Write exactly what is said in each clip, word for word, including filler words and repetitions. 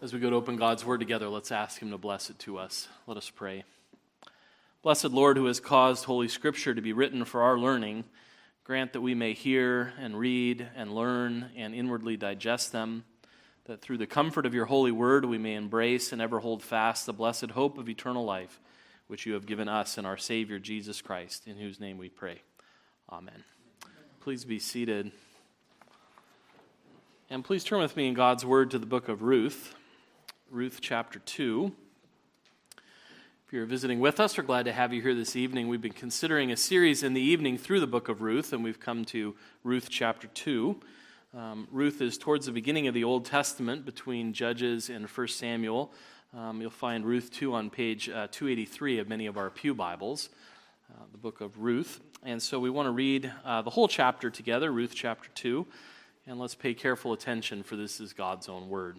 as we go to open God's Word together, let's ask Him to bless it to us. Let us pray. Blessed Lord, who has caused Holy Scripture to be written for our learning, grant that we may hear and read and learn and inwardly digest them, that through the comfort of your holy word we may embrace and ever hold fast the blessed hope of eternal life, which you have given us in our Savior Jesus Christ, in whose name we pray. Amen. Please be seated. And please turn with me in God's Word to the book of Ruth, Ruth chapter two. If you're visiting with us, we're glad to have you here this evening. We've been considering a series in the evening through the book of Ruth, and we've come to Ruth chapter two. Um, Ruth is towards the beginning of the Old Testament between Judges and First Samuel. Um, you'll find Ruth two on page uh, two eighty-three of many of our pew Bibles, uh, the book of Ruth. And so we want to read uh, the whole chapter together, Ruth chapter two. And let's pay careful attention, for this is God's own word.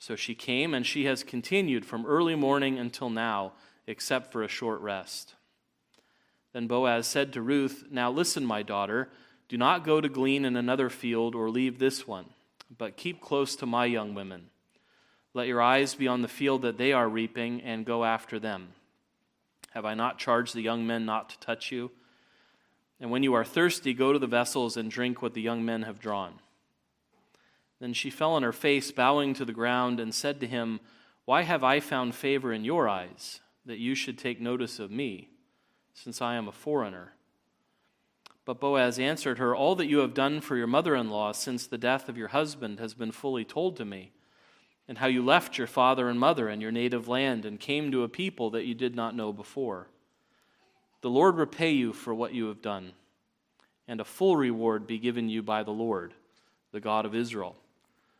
So she came, and she has continued from early morning until now, except for a short rest." Then Boaz said to Ruth, "Now listen, my daughter, do not go to glean in another field or leave this one, but keep close to my young women. Let your eyes be on the field that they are reaping, and go after them. Have I not charged the young men not to touch you? And when you are thirsty, go to the vessels and drink what the young men have drawn." Then she fell on her face, bowing to the ground, and said to him, "Why have I found favor in your eyes, that you should take notice of me, since I am a foreigner?" But Boaz answered her, "All that you have done for your mother-in-law since the death of your husband has been fully told to me, and how you left your father and mother and your native land and came to a people that you did not know before. The Lord repay you for what you have done, and a full reward be given you by the Lord, the God of Israel,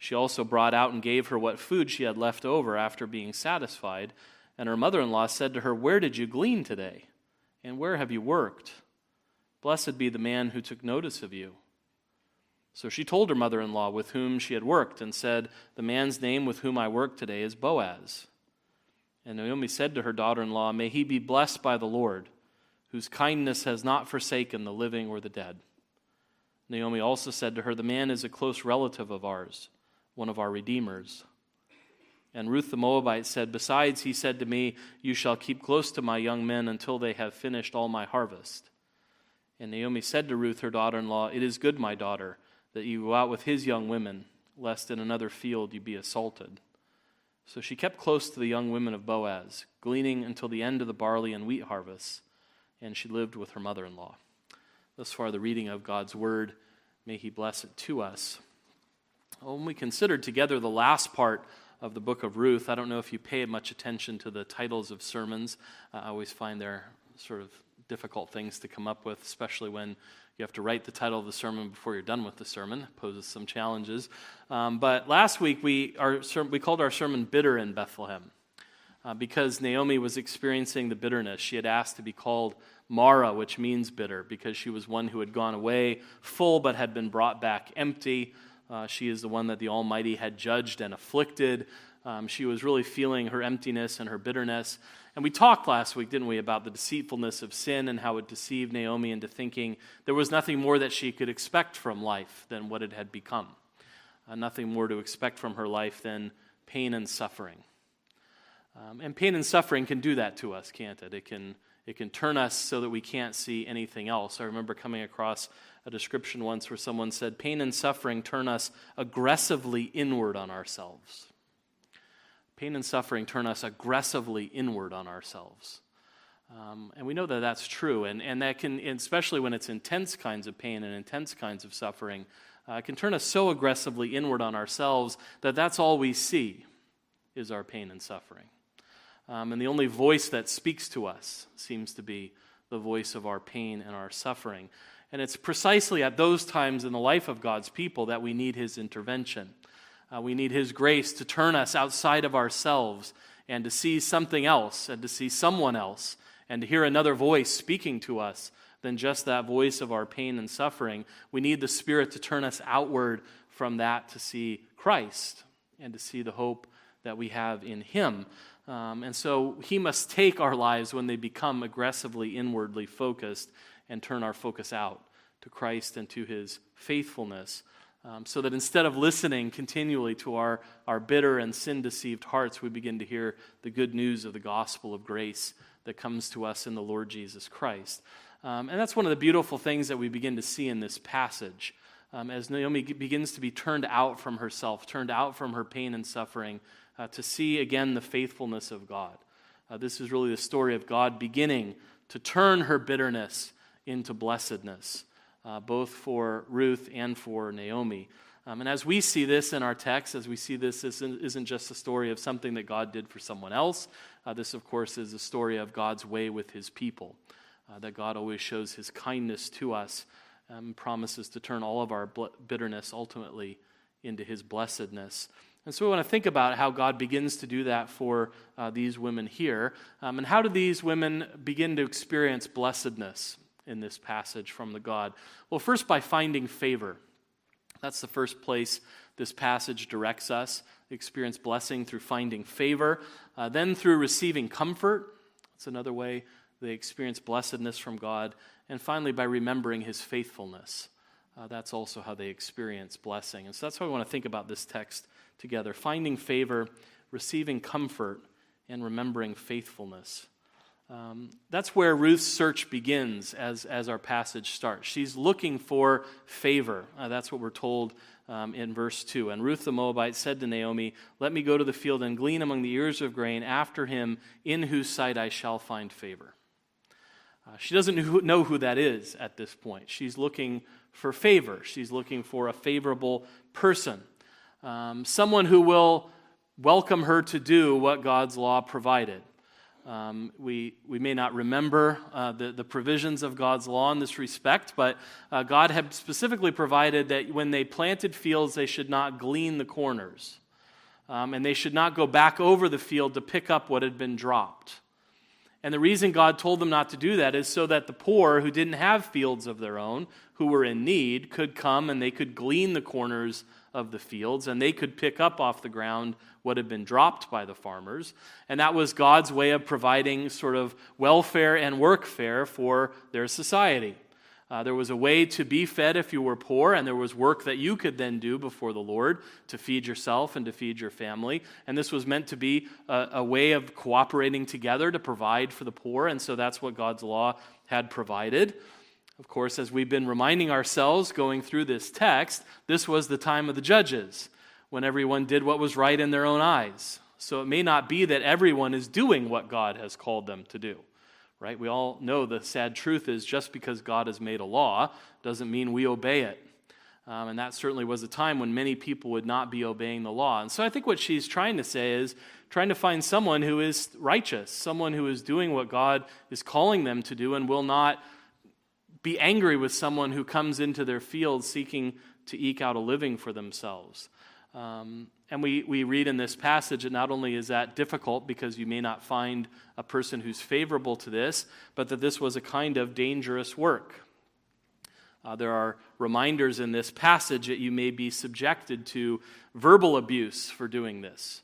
She also brought out and gave her what food she had left over after being satisfied. And her mother-in-law said to her, "Where did you glean today? And where have you worked? Blessed be the man who took notice of you." So she told her mother-in-law with whom she had worked and said, "The man's name with whom I worked today is Boaz." And Naomi said to her daughter-in-law, "May he be blessed by the Lord, whose kindness has not forsaken the living or the dead." Naomi also said to her, "The man is a close relative of ours, one of our redeemers." And Ruth the Moabite said, "Besides, he said to me, 'You shall keep close to my young men until they have finished all my harvest.'" And Naomi said to Ruth, her daughter-in-law, "It is good, my daughter, that you go out with his young women, lest in another field you be assaulted." So she kept close to the young women of Boaz, gleaning until the end of the barley and wheat harvests, and she lived with her mother-in-law. Thus far, the reading of God's word. May he bless it to us. When we considered together the last part of the book of Ruth, I don't know if you pay much attention to the titles of sermons. I always find they're sort of difficult things to come up with, especially when you have to write the title of the sermon before you're done with the sermon. It poses some challenges. Um, but last week, we our, we called our sermon Bitter in Bethlehem uh, because Naomi was experiencing the bitterness. She had asked to be called Mara, which means bitter, because she was one who had gone away full but had been brought back empty. Uh, she is the one that the Almighty had judged and afflicted. Um, she was really feeling her emptiness and her bitterness. And we talked last week, didn't we, about the deceitfulness of sin and how it deceived Naomi into thinking there was nothing more that she could expect from life than what it had become. Uh, nothing more to expect from her life than pain and suffering. Um, and pain and suffering can do that to us, can't it? It can It can turn us so that we can't see anything else. I remember coming across a description once where someone said, pain and suffering turn us aggressively inward on ourselves. Pain and suffering turn us aggressively inward on ourselves. Um, and we know that that's true. And, and that can, especially when it's intense kinds of pain and intense kinds of suffering, uh, can turn us so aggressively inward on ourselves that that's all we see is our pain and suffering. Um, and the only voice that speaks to us seems to be the voice of our pain and our suffering. And it's precisely at those times in the life of God's people that we need His intervention. Uh, we need His grace to turn us outside of ourselves and to see something else and to see someone else and to hear another voice speaking to us than just that voice of our pain and suffering. We need the Spirit to turn us outward from that to see Christ and to see the hope that we have in Him. Um, and so He must take our lives when they become aggressively inwardly focused and turn our focus out to Christ and to His faithfulness um, so that instead of listening continually to our, our bitter and sin-deceived hearts, we begin to hear the good news of the gospel of grace that comes to us in the Lord Jesus Christ. Um, and that's one of the beautiful things that we begin to see in this passage um, as Naomi begins to be turned out from herself, turned out from her pain and suffering, Uh, to see again the faithfulness of God. Uh, this is really the story of God beginning to turn her bitterness into blessedness, uh, both for Ruth and for Naomi. Um, and as we see this in our text, as we see this, this isn't just a story of something that God did for someone else. Uh, this, of course, is a story of God's way with His people, uh, that God always shows His kindness to us and promises to turn all of our bitterness ultimately into His blessedness. And so we want to think about how God begins to do that for uh, these women here. Um, and how do these women begin to experience blessedness in this passage from the God? Well, first by finding favor. That's the first place this passage directs us. Experience blessing through finding favor. Uh, then through receiving comfort. That's another way they experience blessedness from God. And finally, by remembering His faithfulness. Uh, that's also how they experience blessing. And so that's how we want to think about this text together. Finding favor, receiving comfort, and remembering faithfulness. Um, that's where Ruth's search begins as, as our passage starts. She's looking for favor. Uh, that's what we're told um, in verse two. And Ruth the Moabite said to Naomi, "Let me go to the field and glean among the ears of grain after him, in whose sight I shall find favor." Uh, she doesn't know who that is at this point. She's looking for favor. She's looking for a favorable person. Um, someone who will welcome her to do what God's law provided. Um, we we may not remember uh, the, the provisions of God's law in this respect, but uh, God had specifically provided that when they planted fields, they should not glean the corners. Um, and they should not go back over the field to pick up what had been dropped. And the reason God told them not to do that is so that the poor who didn't have fields of their own, who were in need, could come and they could glean the corners of the fields and they could pick up off the ground what had been dropped by the farmers. And that was God's way of providing sort of welfare and workfare for their society. Uh, there was a way to be fed if you were poor, and there was work that you could then do before the Lord to feed yourself and to feed your family. And this was meant to be a, a way of cooperating together to provide for the poor, and so that's what God's law had provided. Of course, as we've been reminding ourselves going through this text, this was the time of the judges, when everyone did what was right in their own eyes. So it may not be that everyone is doing what God has called them to do. Right? We all know the sad truth is just because God has made a law doesn't mean we obey it. Um, and that certainly was a time when many people would not be obeying the law. And so I think what she's trying to say is trying to find someone who is righteous, someone who is doing what God is calling them to do and will not be angry with someone who comes into their field seeking to eke out a living for themselves. Um, and we, we read in this passage that not only is that difficult because you may not find a person who's favorable to this, but that this was a kind of dangerous work. Uh, there are reminders in this passage that you may be subjected to verbal abuse for doing this.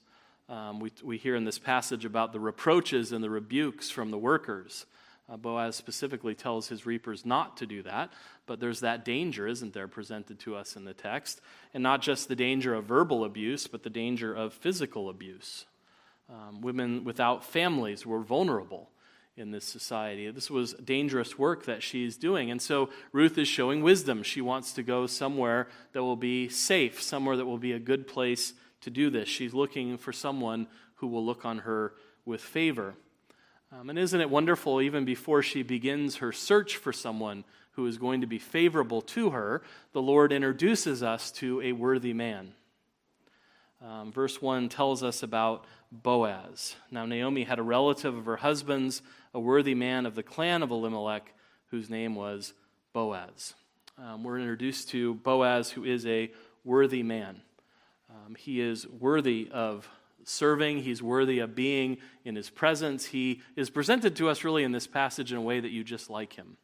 Um, we, we hear in this passage about the reproaches and the rebukes from the workers. Uh, Boaz specifically tells his reapers not to do that, but there's that danger, isn't there, presented to us in the text? And not just the danger of verbal abuse, but the danger of physical abuse. Um, women without families were vulnerable in this society. This was dangerous work that she's doing. And so Ruth is showing wisdom. She wants to go somewhere that will be safe, somewhere that will be a good place to do this. She's looking for someone who will look on her with favor. Um, and isn't it wonderful, even before she begins her search for someone who is going to be favorable to her, the Lord introduces us to a worthy man. Um, verse one tells us about Boaz. Now Naomi had a relative of her husband's, a worthy man of the clan of Elimelech, whose name was Boaz. Um, we're introduced to Boaz, who is a worthy man. Um, he is worthy of serving. He's worthy of being in his presence. He is presented to us really in this passage in a way that you just like him.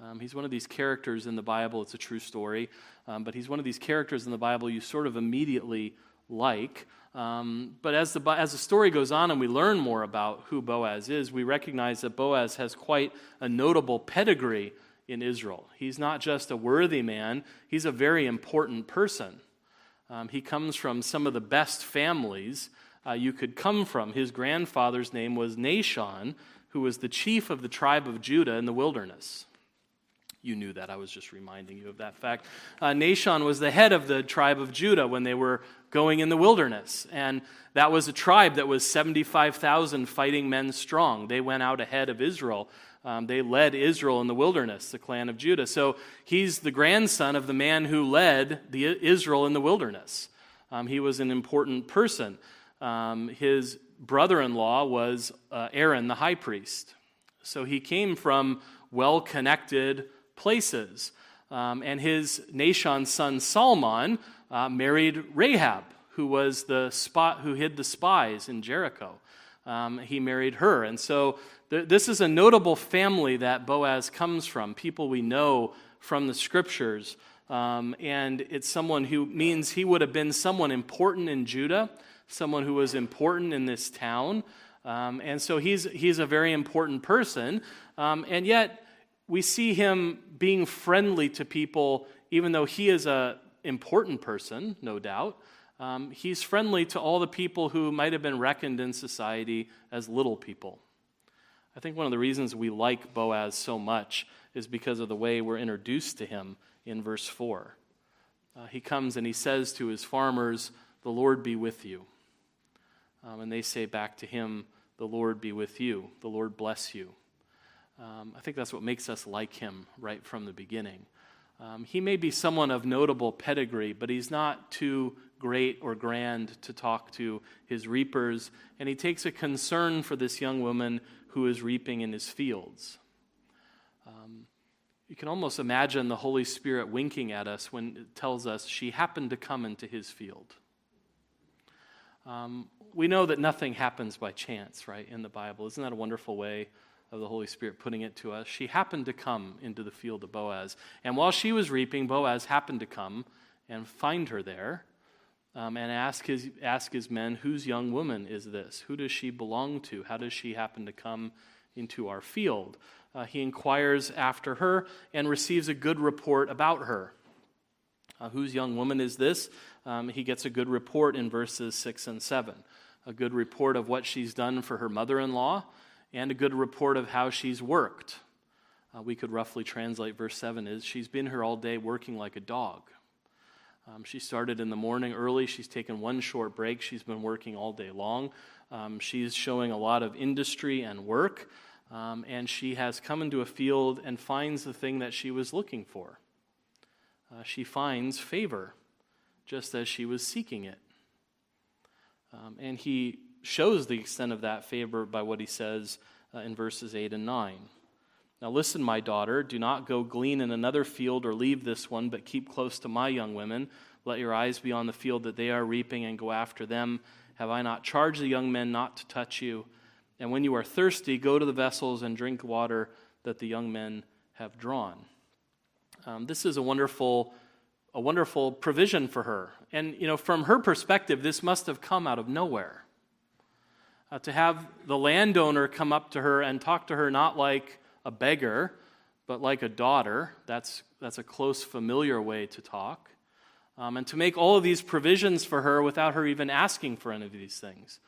Um, he's one of these characters in the Bible. It's a true story, um, but he's one of these characters in the Bible you sort of immediately like. Um, but as the as the story goes on and we learn more about who Boaz is, we recognize that Boaz has quite a notable pedigree in Israel. He's not just a worthy man, he's a very important person. Um, he comes from some of the best families uh, you could come from. His grandfather's name was Nashon, who was the chief of the tribe of Judah in the wilderness. You knew that. I was just reminding you of that fact. Uh, Nashon was the head of the tribe of Judah when they were going in the wilderness. And that was a tribe that was seventy-five thousand fighting men strong. They went out ahead of Israel. Um, they led Israel in the wilderness, the clan of Judah. So he's the grandson of the man who led the Israel in the wilderness. Um, he was an important person. Um, his brother-in-law was uh, Aaron, the high priest. So he came from well-connected places. Um, and his Nashon's son Salmon uh, married Rahab, who was the spot who hid the spies in Jericho. Um, he married her. And so th- this is a notable family that Boaz comes from, people we know from the scriptures. Um, and it's someone who means he would have been someone important in Judah, someone who was important in this town. Um, and so he's, he's a very important person. Um, and yet we see him being friendly to people, even though he is an important person, no doubt. Um, he's friendly to all the people who might have been reckoned in society as little people. I think one of the reasons we like Boaz so much is because of the way we're introduced to him in verse four. Uh, he comes and he says to his farmers, "The Lord be with you." Um, and they say back to him, "The Lord be with you. The Lord bless you." Um, I think that's what makes us like him right from the beginning. Um, he may be someone of notable pedigree, but he's not too great or grand to talk to his reapers, and he takes a concern for this young woman who is reaping in his fields. Um, you can almost imagine the Holy Spirit winking at us when it tells us she happened to come into his field. Um, we know that nothing happens by chance, right, in the Bible. Isn't that a wonderful way of the Holy Spirit putting it to us? She happened to come into the field of Boaz, and while she was reaping, Boaz happened to come and find her there. Um, and ask his ask his men, whose young woman is this? Who does she belong to? How does she happen to come into our field? Uh, he inquires after her and receives a good report about her. Uh, whose young woman is this? Um, he gets a good report in verses six and seven. A good report of what she's done for her mother-in-law and a good report of how she's worked. Uh, we could roughly translate verse seven as, she's been here all day working like a dog. Um, she started in the morning early. She's taken one short break. She's been working all day long. Um, she's showing a lot of industry and work. Um, and she has come into a field and finds the thing that she was looking for. Uh, she finds favor, just as she was seeking it. Um, and he shows the extent of that favor by what he says uh, in verses eight and nine. Now listen, my daughter, do not go glean in another field or leave this one, but keep close to my young women. Let your eyes be on the field that they are reaping and go after them. Have I not charged the young men not to touch you? And when you are thirsty, go to the vessels and drink water that the young men have drawn. Um, this is a wonderful a wonderful provision for her. And, you know, from her perspective, this must have come out of nowhere. Uh, to have the landowner come up to her and talk to her not like a beggar, but like a daughter, that's, that's a close, familiar way to talk. Um, and to make all of these provisions for her without her even asking for any of these things.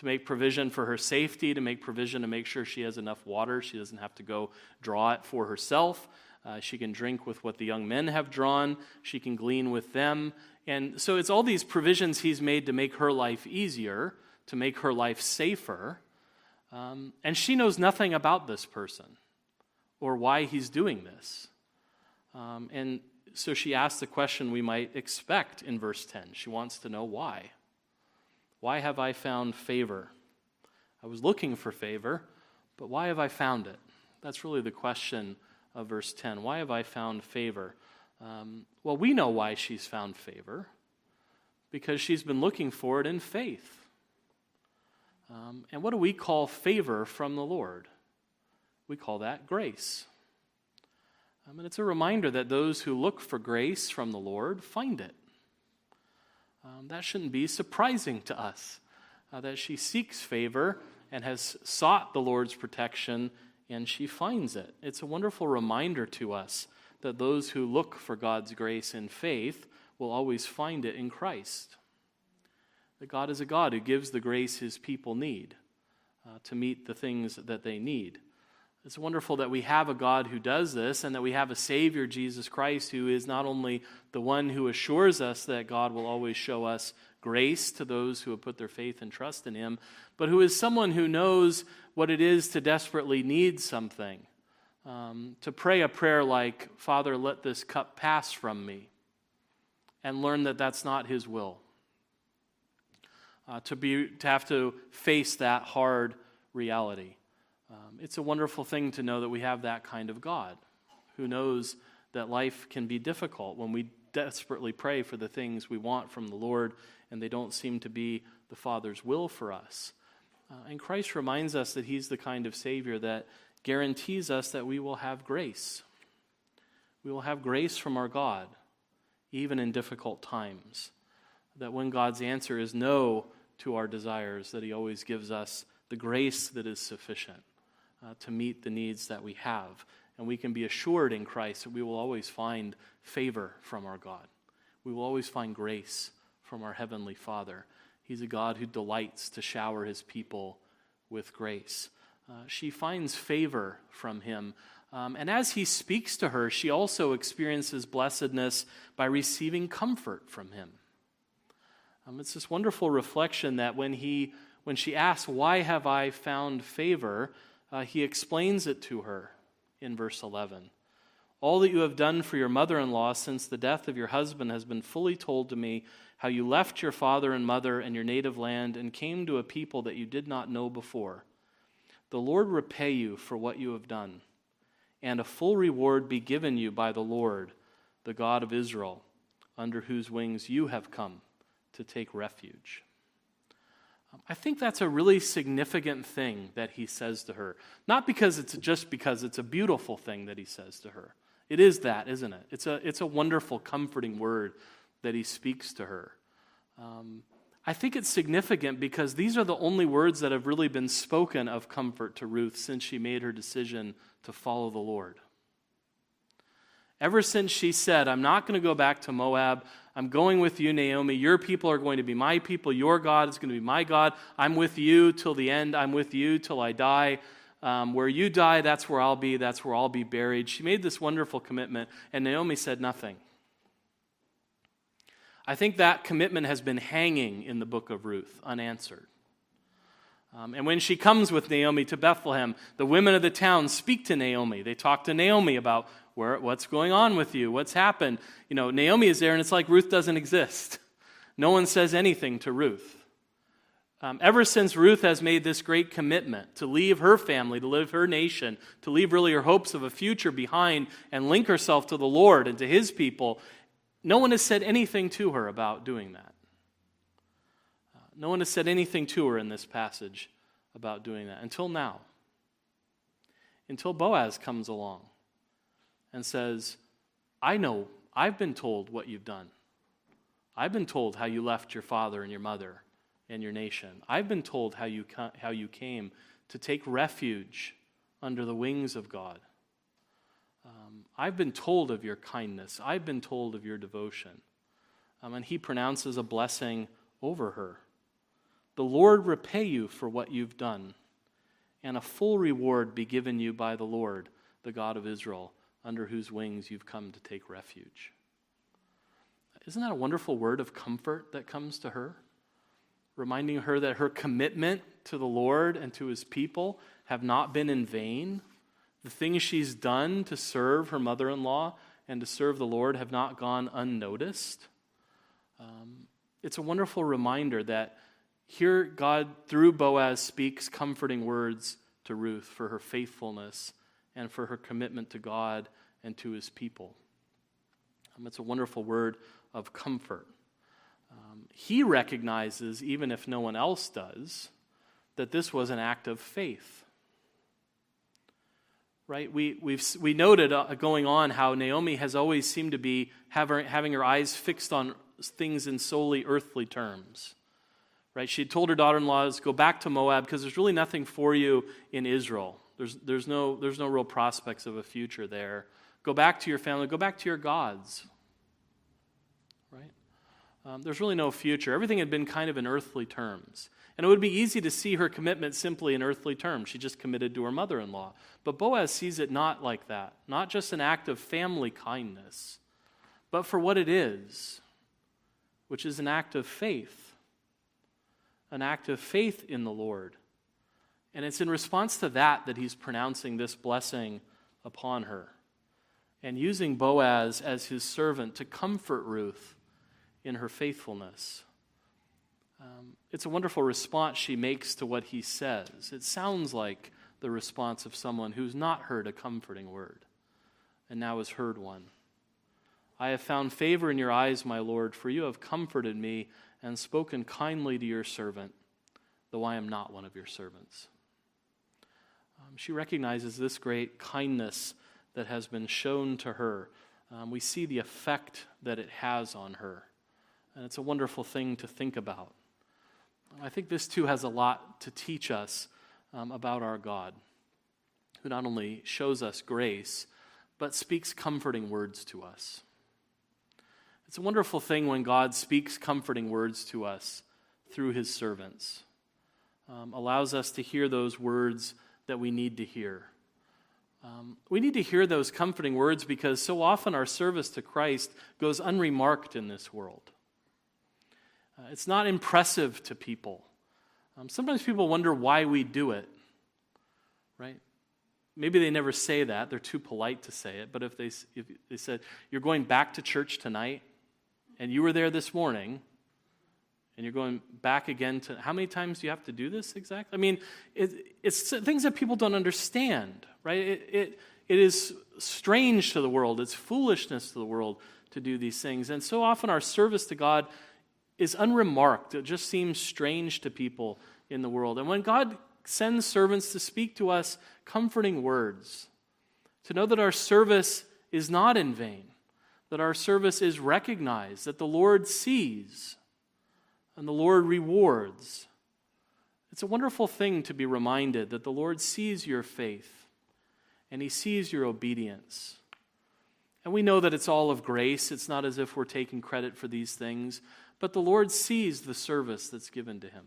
To make provision for her safety, to make provision to make sure she has enough water. She doesn't have to go draw it for herself. Uh, she can drink with what the young men have drawn. She can glean with them. And so it's all these provisions he's made to make her life easier, to make her life safer. Um, and she knows nothing about this person or why he's doing this. Um, and so she asks the question we might expect in verse ten. She wants to know why. Why have I found favor? I was looking for favor, but why have I found it? That's really the question of verse ten. Why have I found favor? Um, well, we know why she's found favor, because she's been looking for it in faith. Um, and what do we call favor from the Lord? We call that grace. Um, and it's a reminder that those who look for grace from the Lord find it. Um, that shouldn't be surprising to us, uh, that she seeks favor and has sought the Lord's protection, and she finds it. It's a wonderful reminder to us that those who look for God's grace in faith will always find it in Christ. That God is a God who gives the grace his people need uh, to meet the things that they need. It's wonderful that we have a God who does this, and that we have a Savior, Jesus Christ, who is not only the one who assures us that God will always show us grace to those who have put their faith and trust in him, but who is someone who knows what it is to desperately need something, um, to pray a prayer like, Father, let this cup pass from me, and learn that that's not his will. Uh, to be, to have to face that hard reality. Um, it's a wonderful thing to know that we have that kind of God who knows that life can be difficult when we desperately pray for the things we want from the Lord and they don't seem to be the Father's will for us. Uh, and Christ reminds us that he's the kind of Savior that guarantees us that we will have grace. We will have grace from our God, even in difficult times. That when God's answer is no to our desires, that he always gives us the grace that is sufficient. Uh, to meet the needs that we have. And we can be assured in Christ that we will always find favor from our God. We will always find grace from our Heavenly Father. He's a God who delights to shower his people with grace. Uh, she finds favor from him. Um, and as he speaks to her, she also experiences blessedness by receiving comfort from him. Um, it's this wonderful reflection that when he, when she asks, why have I found favor? Uh, he explains it to her in verse eleven. All that you have done for your mother-in-law since the death of your husband has been fully told to me, how you left your father and mother and your native land and came to a people that you did not know before. The Lord repay you for what you have done, and a full reward be given you by the Lord, the God of Israel, under whose wings you have come to take refuge. I think that's a really significant thing that he says to her. Not because it's just because it's a beautiful thing that he says to her. It is that, isn't it? It's a, it's a wonderful, comforting word that he speaks to her. Um, I think it's significant because these are the only words that have really been spoken of comfort to Ruth since she made her decision to follow the Lord. Ever since she said, I'm not going to go back to Moab, I'm going with you, Naomi. Your people are going to be my people. Your God is going to be my God. I'm with you till the end. I'm with you till I die. Um, where you die, that's where I'll be. That's where I'll be buried. She made this wonderful commitment, and Naomi said nothing. I think that commitment has been hanging in the book of Ruth, unanswered. Um, and when she comes with Naomi to Bethlehem, the women of the town speak to Naomi. They talk to Naomi about where, what's going on with you, what's happened. You know, Naomi is there, and it's like Ruth doesn't exist. No one says anything to Ruth. Um, ever since Ruth has made this great commitment to leave her family, to leave her nation, to leave really her hopes of a future behind and link herself to the Lord and to his people, no one has said anything to her about doing that. Uh, no one has said anything to her in this passage about doing that until now. Until Boaz comes along and says, I know, I've been told what you've done. I've been told how you left your father and your mother and your nation. I've been told how you how you came to take refuge under the wings of God. Um, I've been told of your kindness. I've been told of your devotion. Um, and he pronounces a blessing over her. The Lord repay you for what you've done, and a full reward be given you by the Lord, the God of Israel, under whose wings you've come to take refuge. Isn't that a wonderful word of comfort that comes to her? Reminding her that her commitment to the Lord and to his people have not been in vain. The things she's done to serve her mother-in-law and to serve the Lord have not gone unnoticed. Um, it's a wonderful reminder that here God, through Boaz, speaks comforting words to Ruth for her faithfulness and for her commitment to God and to his people. Um, it's a wonderful word of comfort. Um, he recognizes, even if no one else does, that this was an act of faith. Right? We we've we noted uh, going on how Naomi has always seemed to be have her, having her eyes fixed on things in solely earthly terms. Right? She had told her daughter-in-laws, "Go back to Moab because there's really nothing for you in Israel. There's there's no there's no real prospects of a future there. Go back to your family. Go back to your gods." Right? Um, there's really no future. Everything had been kind of in earthly terms. And it would be easy to see her commitment simply in earthly terms. She just committed to her mother-in-law. But Boaz sees it not like that. Not just an act of family kindness, but for what it is, which is an act of faith. An act of faith in the Lord. And it's in response to that that he's pronouncing this blessing upon her. And using Boaz as his servant to comfort Ruth in her faithfulness. Um, it's a wonderful response she makes to what he says. It sounds like the response of someone who's not heard a comforting word and now has heard one. I have found favor in your eyes, my Lord, for you have comforted me and spoken kindly to your servant, though I am not one of your servants. Um, she recognizes this great kindness that has been shown to her. Um, we see the effect that it has on her. And it's a wonderful thing to think about. I think this too has a lot to teach us um, about our God, who not only shows us grace, but speaks comforting words to us. It's a wonderful thing when God speaks comforting words to us through his servants, um, allows us to hear those words that we need to hear. Um, we need to hear those comforting words because so often our service to Christ goes unremarked in this world. It's not impressive to people. Um, sometimes people wonder why we do it, right? Maybe they never say that. They're too polite to say it. But if they if they said, you're going back to church tonight, and you were there this morning, and you're going back again to, how many times do you have to do this exactly? I mean, it, it's things that people don't understand, right? It, it It is strange to the world. It's foolishness to the world to do these things. And so often our service to God is unremarked. It just seems strange to people in the world. And when God sends servants to speak to us comforting words, to know that our service is not in vain, that our service is recognized, that the Lord sees and the Lord rewards. It's a wonderful thing to be reminded that the Lord sees your faith and he sees your obedience. And we know that it's all of grace. It's not as if we're taking credit for these things. But the Lord sees the service that's given to him.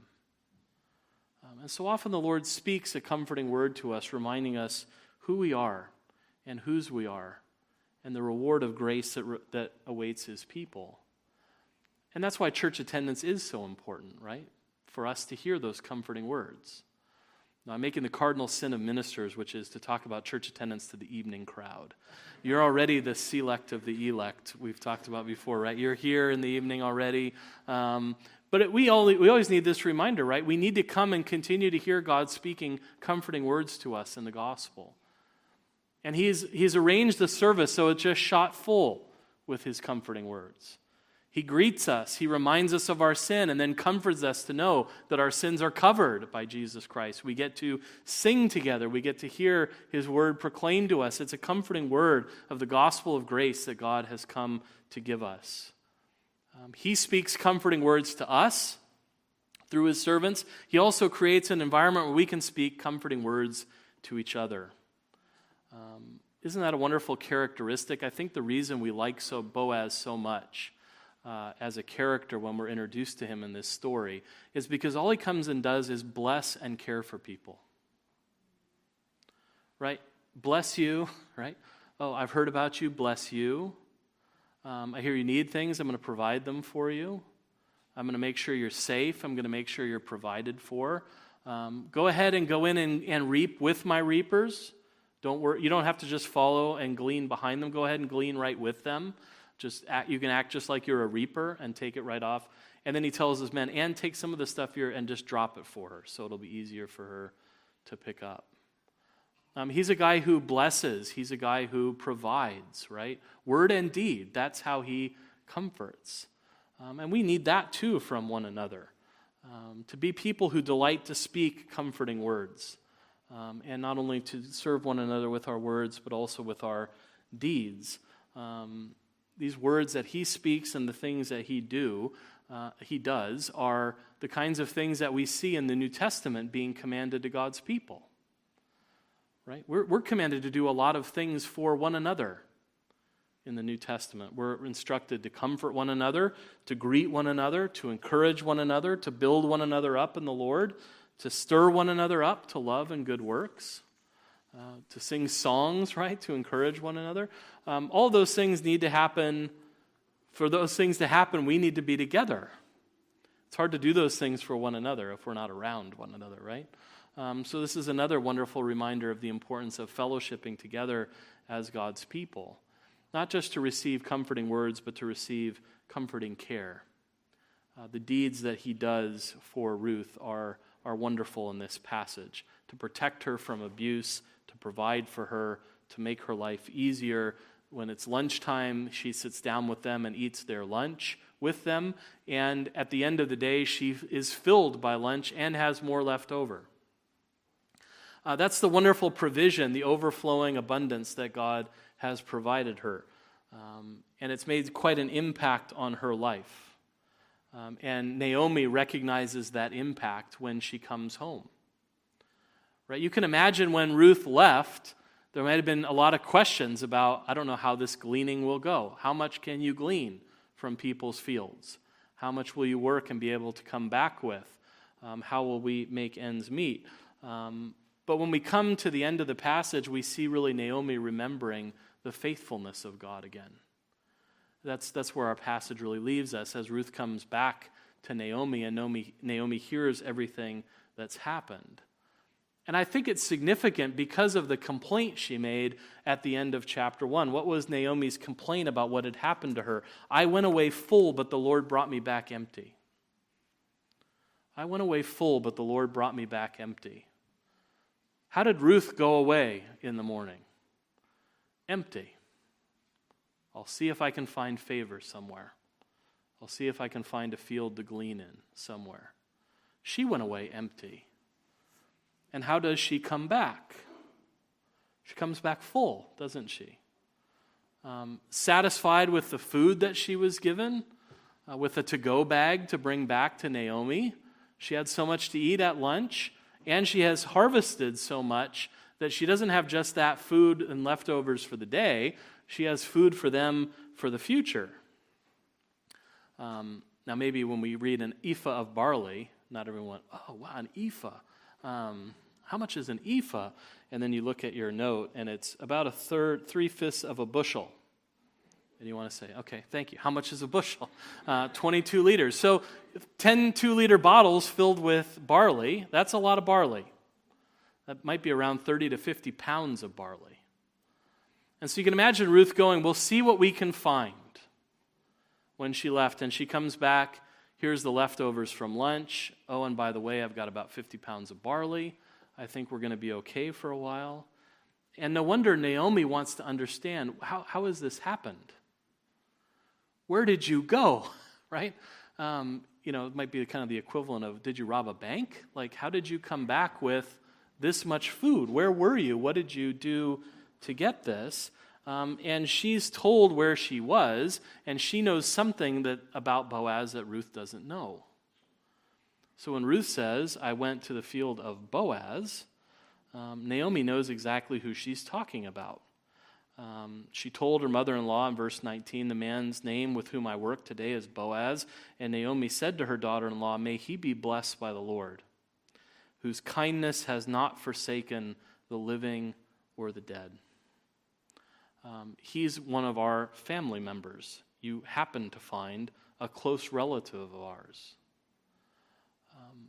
Um, and so often the Lord speaks a comforting word to us, reminding us who we are and whose we are and the reward of grace that, re- that awaits his people. And that's why church attendance is so important, right? For us to hear those comforting words. Now, I'm making the cardinal sin of ministers, which is to talk about church attendance to the evening crowd. You're already the select of the elect. We've talked about before, right? You're here in the evening already. Um, But it, we, only, we always need this reminder, right? We need to come and continue to hear God speaking comforting words to us in the gospel. And he's, he's arranged the service so it just shot full with his comforting words. He greets us, he reminds us of our sin, and then comforts us to know that our sins are covered by Jesus Christ. We get to sing together, we get to hear his word proclaimed to us. It's a comforting word of the gospel of grace that God has come to give us. Um, he speaks comforting words to us through his servants. He also creates an environment where we can speak comforting words to each other. Um, isn't that a wonderful characteristic? I think the reason we like so Boaz so much uh, as a character when we're introduced to him in this story is because all he comes and does is bless and care for people. Right? Bless you, right? Oh, I've heard about you, bless you. Um, I hear you need things. I'm going to provide them for you. I'm going to make sure you're safe. I'm going to make sure you're provided for. Um, go ahead and go in and, and reap with my reapers. Don't worry. You don't have to just follow and glean behind them. Go ahead and glean right with them. Just act, you can act just like you're a reaper and take it right off. And then he tells his men, and take some of the stuff here and just drop it for her, so it'll be easier for her to pick up. Um, he's a guy who blesses. He's a guy who provides, right? Word and deed. That's how he comforts. Um, and we need that too from one another. Um, to be people who delight to speak comforting words. Um, and not only to serve one another with our words, but also with our deeds. Um, these words that he speaks and the things that he do, uh, he does, are the kinds of things that we see in the New Testament being commanded to God's people. Right? We're, we're commanded to do a lot of things for one another in the New Testament. We're instructed to comfort one another, to greet one another, to encourage one another, to build one another up in the Lord, to stir one another up to love and good works, uh, to sing songs, right? To encourage one another. Um, all those things need to happen. For those things to happen, we need to be together. It's hard to do those things for one another if we're not around one another, right? Um, so this is another wonderful reminder of the importance of fellowshipping together as God's people. Not just to receive comforting words, but to receive comforting care. Uh, the deeds that he does for Ruth are, are wonderful in this passage. To protect her from abuse, to provide for her, to make her life easier. When it's lunchtime, she sits down with them and eats their lunch with them. And at the end of the day, she is filled by lunch and has more left over. Uh, that's the wonderful provision, the overflowing abundance that God has provided her. Um, and it's made quite an impact on her life. Um, and Naomi recognizes that impact when she comes home. Right? You can imagine when Ruth left, there might have been a lot of questions about, I don't know how this gleaning will go. How much can you glean from people's fields? How much will you work and be able to come back with? Um, how will we make ends meet? Um, But when we come to the end of the passage, we see really Naomi remembering the faithfulness of God again. That's, that's where our passage really leaves us, as Ruth comes back to Naomi, and Naomi, Naomi hears everything that's happened. And I think it's significant because of the complaint she made at the end of chapter one. What was Naomi's complaint about what had happened to her? I went away full, but the Lord brought me back empty. I went away full, but the Lord brought me back empty. How did Ruth go away in the morning? Empty. I'll see if I can find favor somewhere. I'll see if I can find a field to glean in somewhere. She went away empty. And how does she come back? She comes back full, doesn't she? Um, satisfied with the food that she was given, uh, with a to-go bag to bring back to Naomi. She had so much to eat at lunch. And she has harvested so much that she doesn't have just that food and leftovers for the day. She has food for them for the future. Um, now, maybe when we read an ephah of barley, not everyone, oh, wow, an ephah. Um, how much is an ephah? And then you look at your note, and it's about a third, three-fifths of a bushel. And you want to say, okay, thank you. How much is a bushel? Uh, twenty-two liters. So ten two-liter bottles filled with barley, that's a lot of barley. That might be around thirty to fifty pounds of barley. And so you can imagine Ruth going, we'll see what we can find when she left. And she comes back, Here's the leftovers from lunch. Oh, and by the way, I've got about fifty pounds of barley. I think we're going to be okay for a while. And no wonder Naomi wants to understand, how, how has this happened? Where did you go, right? Um, you know, it might be kind of the equivalent of, did you rob a bank? Like, how did you come back with this much food? Where were you? What did you do to get this? Um, and she's told where she was, and she knows something that about Boaz that Ruth doesn't know. So when Ruth says, I went to the field of Boaz, um, Naomi knows exactly who she's talking about. Um, she told her mother-in-law in verse nineteen, the man's name with whom I work today is Boaz. And Naomi said to her daughter-in-law, may he be blessed by the Lord, whose kindness has not forsaken the living or the dead. Um, he's one of our family members. You happen to find a close relative of ours. Um,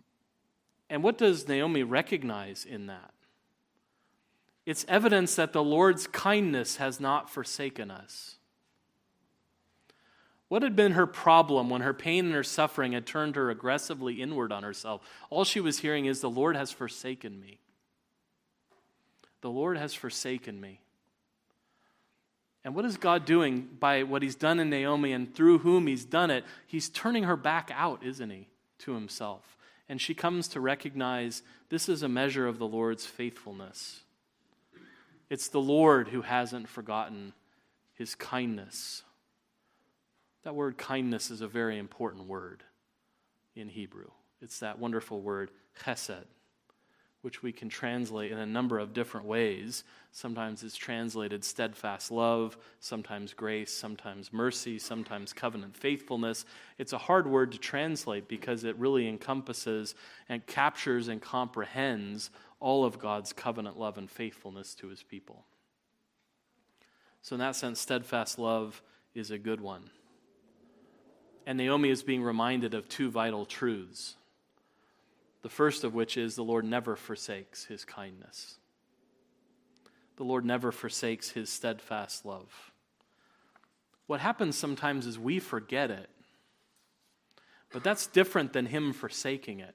and what does Naomi recognize in that? It's evidence that the Lord's kindness has not forsaken us. What had been her problem when her pain and her suffering had turned her aggressively inward on herself? All she was hearing is, the Lord has forsaken me. The Lord has forsaken me. And what is God doing by what he's done in Naomi and through whom he's done it? He's turning her back out, isn't he, to himself. And she comes to recognize this is a measure of the Lord's faithfulness. It's the Lord who hasn't forgotten his kindness. That word kindness is a very important word in Hebrew. It's that wonderful word chesed, which we can translate in a number of different ways. Sometimes it's translated steadfast love, sometimes grace, sometimes mercy, sometimes covenant faithfulness. It's a hard word to translate because it really encompasses and captures and comprehends all of God's covenant love and faithfulness to his people. So in that sense, steadfast love is a good one. And Naomi is being reminded of two vital truths. The first of which is, the Lord never forsakes his kindness. The Lord never forsakes his steadfast love. What happens sometimes is we forget it, but that's different than him forsaking it.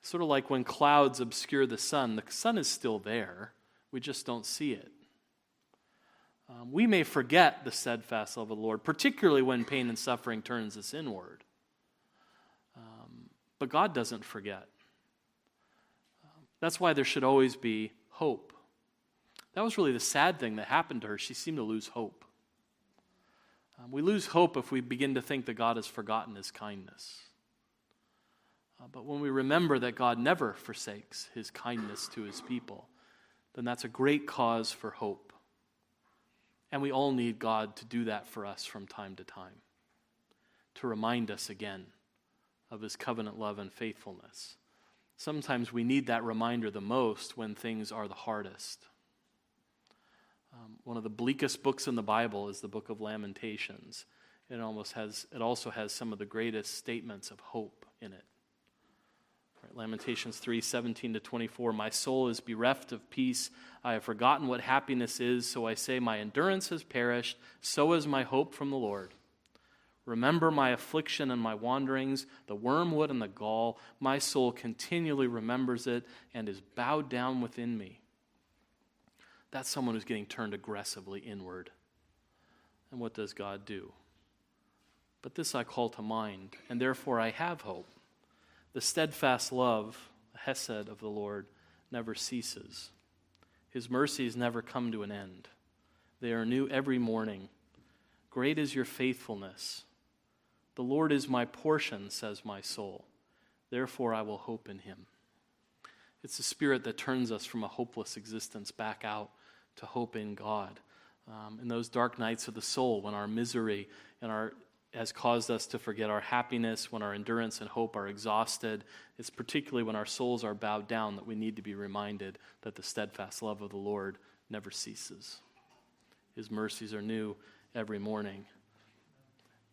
It's sort of like when clouds obscure the sun. The sun is still there, we just don't see it. Um, we may forget the steadfast love of the Lord, particularly when pain and suffering turns us inward. Um, But God doesn't forget. That's why there should always be hope. That was really the sad thing that happened to her. She seemed to lose hope. Um, we lose hope if we begin to think that God has forgotten his kindness. Uh, but when we remember that God never forsakes his kindness to his people, then that's a great cause for hope. And we all need God to do that for us from time to time, to remind us again of his covenant love and faithfulness. Sometimes we need that reminder the most when things are the hardest. Um, one of the bleakest books in the Bible is the book of Lamentations. It almost has. It also has some of the greatest statements of hope in it. Right, Lamentations three, seventeen to twenty-four, my soul is bereft of peace. I have forgotten what happiness is, so I say my endurance has perished, so is my hope from the Lord. Remember my affliction and my wanderings, the wormwood and the gall. My soul continually remembers it and is bowed down within me. That's someone who's getting turned aggressively inward. And what does God do? But this I call to mind, and therefore I have hope. The steadfast love, the hesed of the Lord, never ceases. His mercies never come to an end. They are new every morning. Great is your faithfulness. The Lord is my portion, says my soul. Therefore, I will hope in him. It's the Spirit that turns us from a hopeless existence back out to hope in God. Um, in those dark nights of the soul, when our misery and our has caused us to forget our happiness, when our endurance and hope are exhausted, it's particularly when our souls are bowed down that we need to be reminded that the steadfast love of the Lord never ceases. His mercies are new every morning.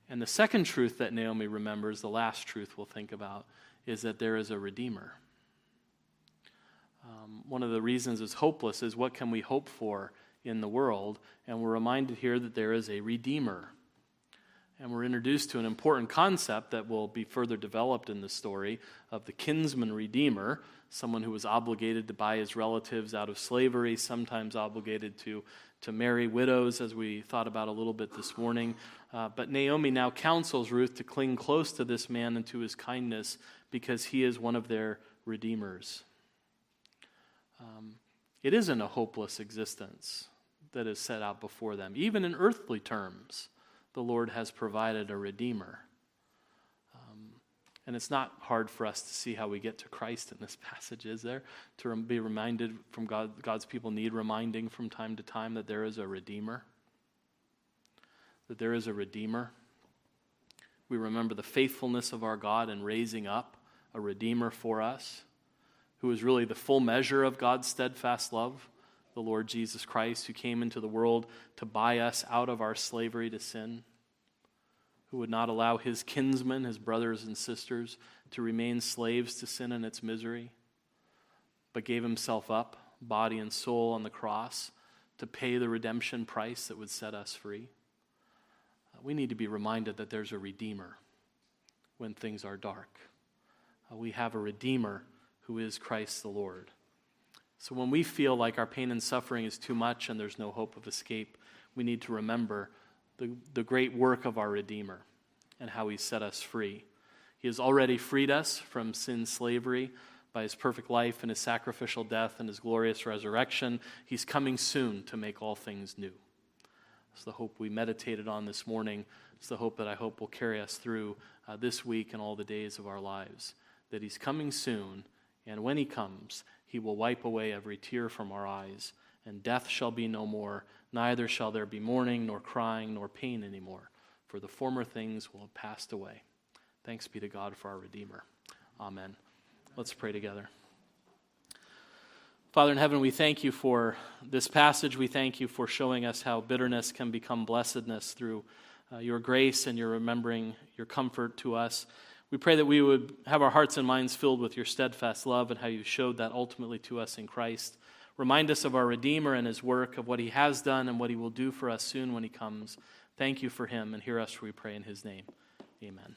And the second truth that Naomi remembers, the last truth we'll think about, is that there is a Redeemer. Um, one of the reasons it's hopeless is, what can we hope for in the world? And we're reminded here that there is a Redeemer. And we're introduced to an important concept that will be further developed in the story of the kinsman redeemer, someone who was obligated to buy his relatives out of slavery, sometimes obligated to, to marry widows, as we thought about a little bit this morning. Uh, but Naomi now counsels Ruth to cling close to this man and to his kindness because he is one of their redeemers. Um, it isn't a hopeless existence that is set out before them. Even in earthly terms, the Lord has provided a redeemer. Um, and it's not hard for us to see how we get to Christ in this passage, is there? To be reminded from God, God's people need reminding from time to time that there is a redeemer. That there is a redeemer. We remember the faithfulness of our God in raising up a redeemer for us, who is really the full measure of God's steadfast love, the Lord Jesus Christ, who came into the world to buy us out of our slavery to sin, who would not allow his kinsmen, his brothers and sisters, to remain slaves to sin and its misery, but gave himself up, body and soul, on the cross to pay the redemption price that would set us free. We need to be reminded that there's a Redeemer when things are dark. We have a Redeemer who is Christ the Lord. So when we feel like our pain and suffering is too much and there's no hope of escape, we need to remember the, the great work of our Redeemer and how he set us free. He has already freed us from sin's slavery by his perfect life and his sacrificial death and his glorious resurrection. He's coming soon to make all things new. It's the hope we meditated on this morning. It's the hope that I hope will carry us through uh, this week and all the days of our lives, that he's coming soon, and when he comes, he will wipe away every tear from our eyes, and death shall be no more, neither shall there be mourning, nor crying, nor pain anymore, for the former things will have passed away. Thanks be to God for our Redeemer. Amen. Let's pray together. Father in heaven, we thank you for this passage. We thank you for showing us how bitterness can become blessedness through uh, your grace and your remembering, your comfort to us. We pray that we would have our hearts and minds filled with your steadfast love and how you showed that ultimately to us in Christ. Remind us of our Redeemer and his work, of what he has done and what he will do for us soon when he comes. Thank you for him, and hear us, we pray in his name. Amen.